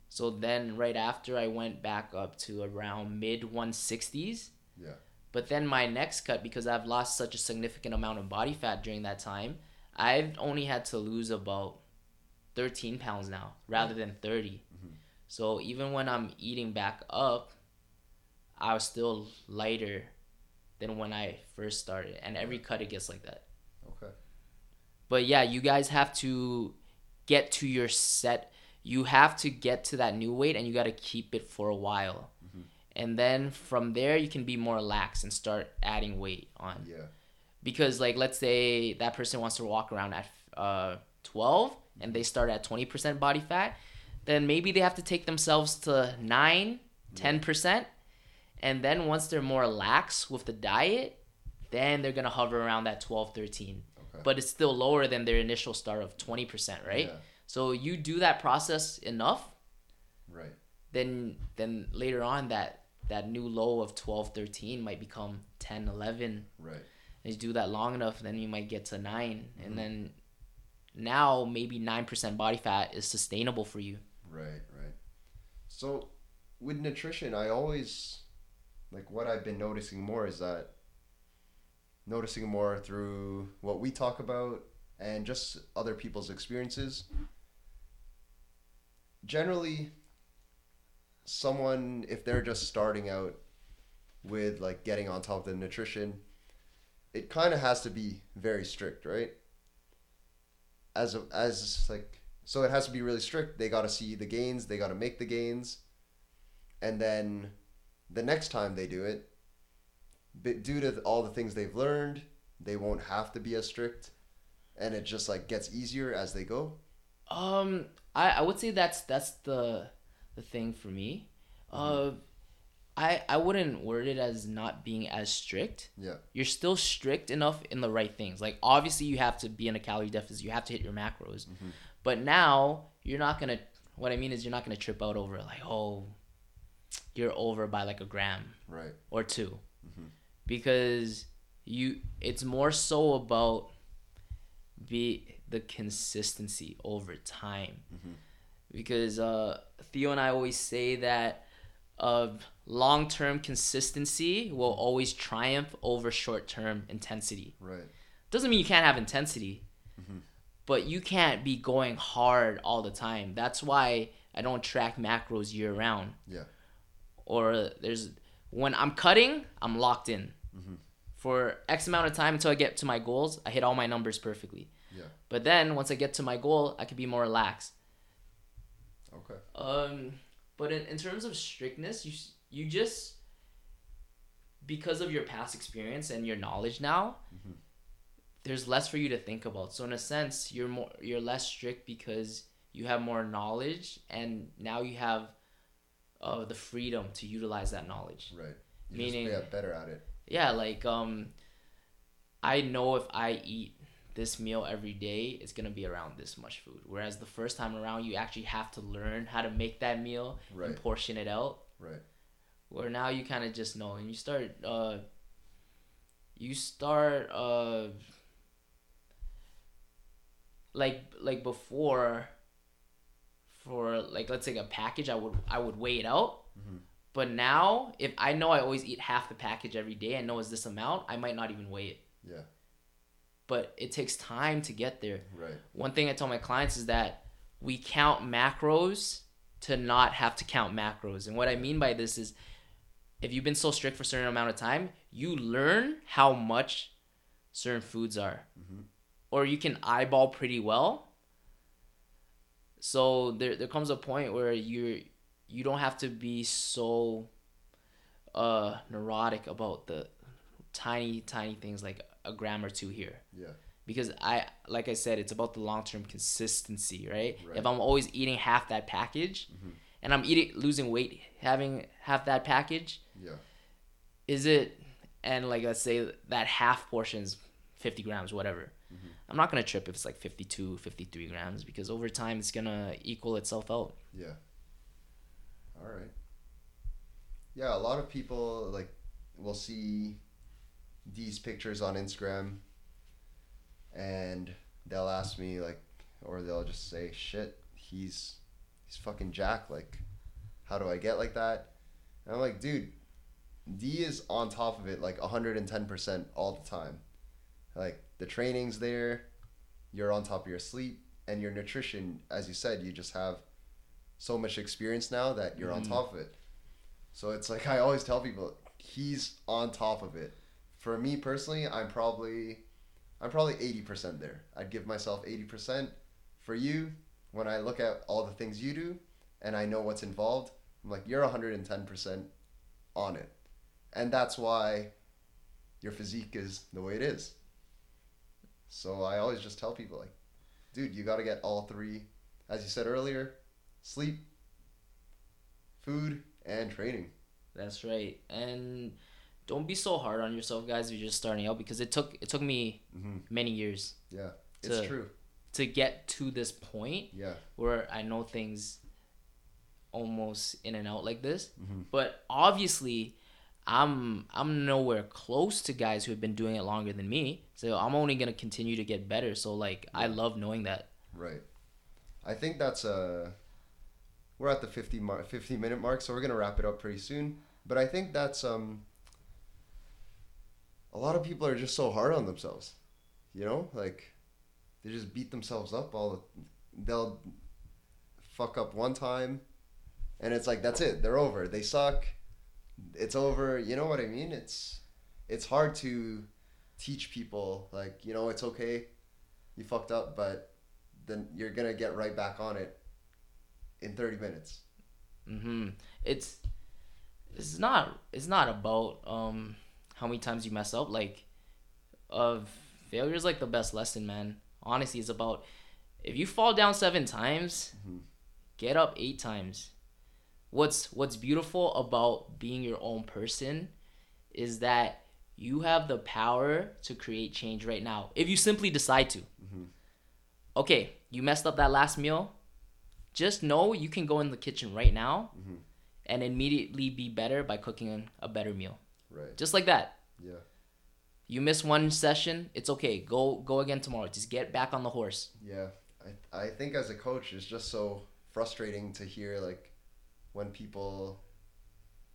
So then right after, I went back up to around mid one sixties. Yeah. But then my next cut, because I've lost such a significant amount of body fat during that time, I've only had to lose about thirteen pounds now rather than thirty. Mm-hmm. So even when I'm eating back up, I was still lighter than when I first started. And every cut, it gets like that. Okay. But yeah, you guys have to get to your set. You have to get to that new weight, and you got to keep it for a while. Mm-hmm. And then from there, you can be more lax and start adding weight on. Yeah. Because, like, let's say that person wants to walk around at uh twelve and they start at twenty percent body fat, then maybe they have to take themselves to nine, ten percent. And then once they're more lax with the diet, then they're going to hover around that twelve, thirteen. Okay. But it's still lower than their initial start of twenty percent, right? Yeah. So you do that process enough. Right. Then then later on, that, that new low of twelve, thirteen might become ten, eleven. Right. And you do that long enough, then you might get to nine. Mm-hmm. And then now maybe nine percent body fat is sustainable for you. Right, right. So with nutrition, I always... Like, what I've been noticing more is that noticing more through what we talk about and just other people's experiences. Generally, someone, if they're just starting out with, like, getting on top of the nutrition, it kind of has to be very strict, right? As, a, as like, so it has to be really strict. They got to see the gains. They got to make the gains. And then... the next time they do it, but due to all the things they've learned, they won't have to be as strict, and it just, like, gets easier as they go. Um, I, I would say that's that's the the thing for me. Mm-hmm. Uh, I I wouldn't word it as not being as strict. Yeah, you're still strict enough in the right things. Like, obviously, you have to be in a calorie deficit. You have to hit your macros, mm-hmm. but now you're not gonna. What I mean is, you're not gonna trip out over, like, oh, you're over by like a gram, right, or two, mm-hmm. because you. It's more so about be the consistency over time, mm-hmm. because uh, Theo and I always say that uh, long-term consistency will always triumph over short-term intensity. Right. Doesn't mean you can't have intensity, mm-hmm. but you can't be going hard all the time. That's why I don't track macros year-round. Yeah. Or there's when I'm cutting, I'm locked in mm-hmm. for X amount of time until I get to my goals. I hit all my numbers perfectly. Yeah. But then once I get to my goal, I could be more relaxed. Okay. Um, but in, in terms of strictness, you you just because of your past experience and your knowledge now, mm-hmm. there's less for you to think about. So in a sense, you're more you're less strict because you have more knowledge, and now you have. Uh, the freedom to utilize that knowledge. Right. You meaning, just get better at it. Yeah, like, um, I know if I eat this meal every day, it's going to be around this much food. Whereas the first time around, you actually have to learn how to make that meal right. and portion it out. Right. Where now you kind of just know. And you start, uh, you start, uh, like, like before... For like, let's say a package, I would I would weigh it out. Mm-hmm. But now, if I know I always eat half the package every day, I know it's this amount, I might not even weigh it. Yeah. But it takes time to get there. Right. One thing I tell my clients is that we count macros to not have to count macros. And what I mean by this is, if you've been so strict for a certain amount of time, you learn how much certain foods are, mm-hmm. or you can eyeball pretty well. So there there comes a point where you're, you don't have to be so uh, neurotic about the tiny, tiny things like a gram or two here. Yeah. Because, I like I said, it's about the long-term consistency, right? right. If I'm always eating half that package mm-hmm. and I'm eating losing weight having half that package, yeah. is it – and, like, let's say that half portion's fifty grams, whatever. Mm-hmm. I'm not going to trip if it's like fifty-two, fifty-three grams, because over time it's going to equal itself out. Yeah. All right. Yeah, a lot of people like will see these pictures on Instagram and they'll ask me like, or they'll just say, shit, he's he's fucking jacked. Like, how do I get like that? And I'm like, dude, D is on top of it like one hundred ten percent all the time. Like, the training's there, you're on top of your sleep, and your nutrition, as you said, you just have so much experience now that you're mm. on top of it. So it's like, I always tell people, he's on top of it. For me personally, I'm probably I'm probably eighty percent there. I'd give myself eighty percent. For you, when I look at all the things you do and I know what's involved, I'm like, you're one hundred ten percent on it. And that's why your physique is the way it is. So I always just tell people, like, dude, you got to get all three, as you said earlier, sleep, food, and training. That's right. And don't be so hard on yourself, guys, if you're just starting out, because it took it took me mm-hmm. many years. Yeah, to, it's true. To get to this point yeah. where I know things almost in and out like this. Mm-hmm. But obviously, I'm I'm nowhere close to guys who have been doing it longer than me. So I'm only going to continue to get better. So, like, I love knowing that. Right. I think that's a... We're at the fifty-minute mark, so we're going to wrap it up pretty soon. But I think that's... um. A lot of people are just so hard on themselves. You know? Like, they just beat themselves up all the... They'll fuck up one time, and it's like, that's it. They're over. They suck. It's over. You know what I mean? It's it's hard to teach people, like, you know, it's okay, you fucked up, but then you're gonna get right back on it in thirty minutes. Mm-hmm. It's it's not it's not about um how many times you mess up. Like, of failure is like the best lesson, man. Honestly, it's about, if you fall down seven times, mm-hmm. get up eight times. What's what's beautiful about being your own person is that you have the power to create change right now, if you simply decide to. Mm-hmm. Okay, you messed up that last meal. Just know you can go in the kitchen right now mm-hmm. and immediately be better by cooking a better meal. Right. Just like that. Yeah. You miss one session, it's okay. Go go again tomorrow. Just get back on the horse. Yeah. I I think as a coach, it's just so frustrating to hear, like, when people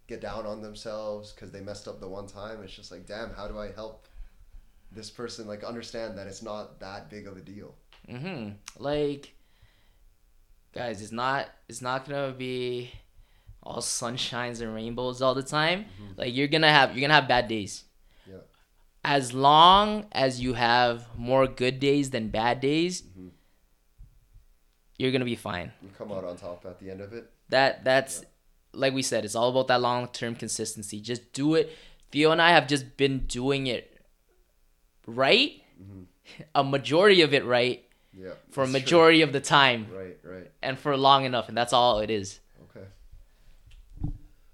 get down on themselves because they messed up the one time. It's just like, damn, how do I help this person, like, understand that it's not that big of a deal? Mm-hmm. Like, guys, it's not it's not gonna be all sunshines and rainbows all the time. Mm-hmm. Like, you're gonna have you're gonna have bad days. Yeah. As long as you have more good days than bad days, mm-hmm. you're gonna be fine. You come out on top at the end of it. That that's, yeah. like we said, it's all about that long-term consistency. Just do it. Theo and I have just been doing it right, mm-hmm. a majority of it right, yeah, for a majority true. of the time. Right, right. And for long enough, and that's all it is. Okay.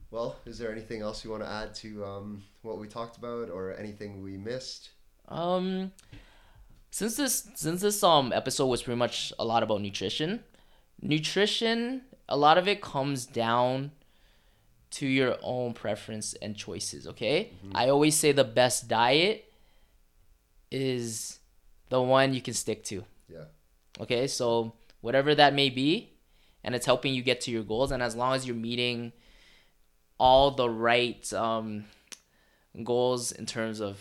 Well, is there anything else you want to add to um, what we talked about, or anything we missed? Um, since this since this um episode was pretty much a lot about nutrition, nutrition. A lot of it comes down to your own preference and choices, okay? Mm-hmm. I always say the best diet is the one you can stick to. Yeah. Okay, so whatever that may be, and it's helping you get to your goals, and as long as you're meeting all the right um, goals in terms of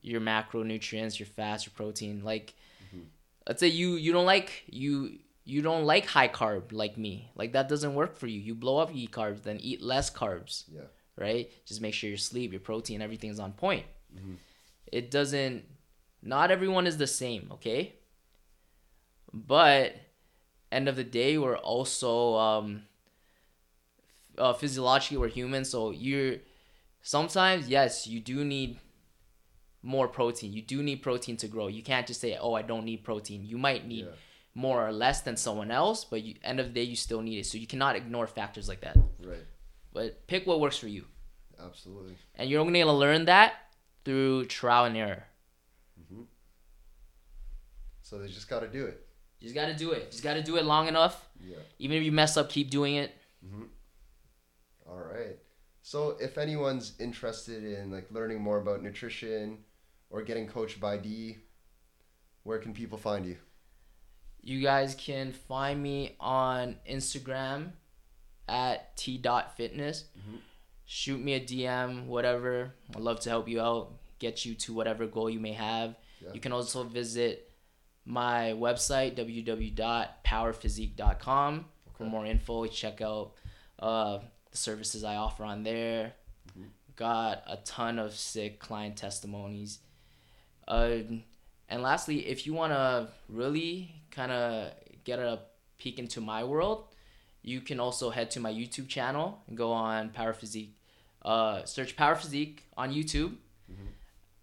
your macronutrients, your fats, your protein, like, mm-hmm. let's say you, you don't like... you. You don't like high carb like me. Like, that doesn't work for you. You blow up, you eat carbs, then eat less carbs. Yeah. Right? Just make sure your sleep, your protein, everything's on point. Mm-hmm. It doesn't... Not everyone is the same, okay? But, end of the day, we're also... Um, uh, physiologically, we're human, so you're... Sometimes, yes, you do need more protein. You do need protein to grow. You can't just say, oh, I don't need protein. You might need... Yeah. more or less than someone else, but you, end of the day, you still need it. So you cannot ignore factors like that. Right. But pick what works for you. Absolutely. And you're only going to learn that through trial and error. Mm-hmm. So they just got to do it. Just got to do it. Just got to do it long enough. Yeah. Even if you mess up, keep doing it. Mm-hmm. All right. So if anyone's interested in like learning more about nutrition or getting coached by D, where can people find you? You guys can find me on Instagram at t dot fitness. Mm-hmm. Shoot me a D M, whatever. I'd love to help you out, get you to whatever goal you may have. Yeah. You can also visit my website, w w w dot power physique dot com. Okay. For more info, check out uh, the services I offer on there. Mm-hmm. Got a ton of sick client testimonies. Uh, and lastly, if you want to really kind of get a peek into my world, you can also head to my YouTube channel and go on Power Physique. Uh, search Power Physique on YouTube. Mm-hmm.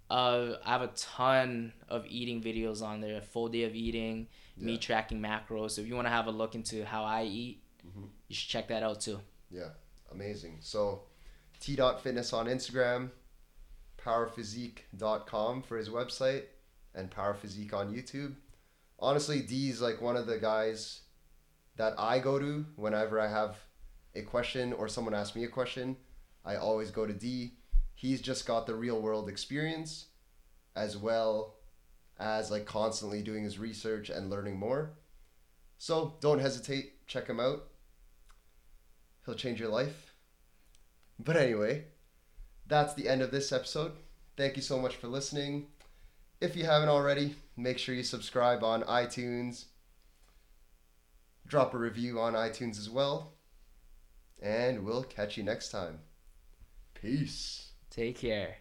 Uh, I have a ton of eating videos on there, a full day of eating, yeah. me tracking macros. So if you want to have a look into how I eat, mm-hmm. you should check that out too. Yeah, amazing. So t dot fitness on Instagram, power physique dot com for his website, and Power Physique on YouTube. Honestly, D's like one of the guys that I go to whenever I have a question or someone asks me a question. I always go to D. He's just got the real world experience as well as like constantly doing his research and learning more. So don't hesitate. Check him out. He'll change your life. But anyway, that's the end of this episode. Thank you so much for listening. If you haven't already, make sure you subscribe on iTunes. Drop a review on iTunes as well. And we'll catch you next time. Peace. Take care.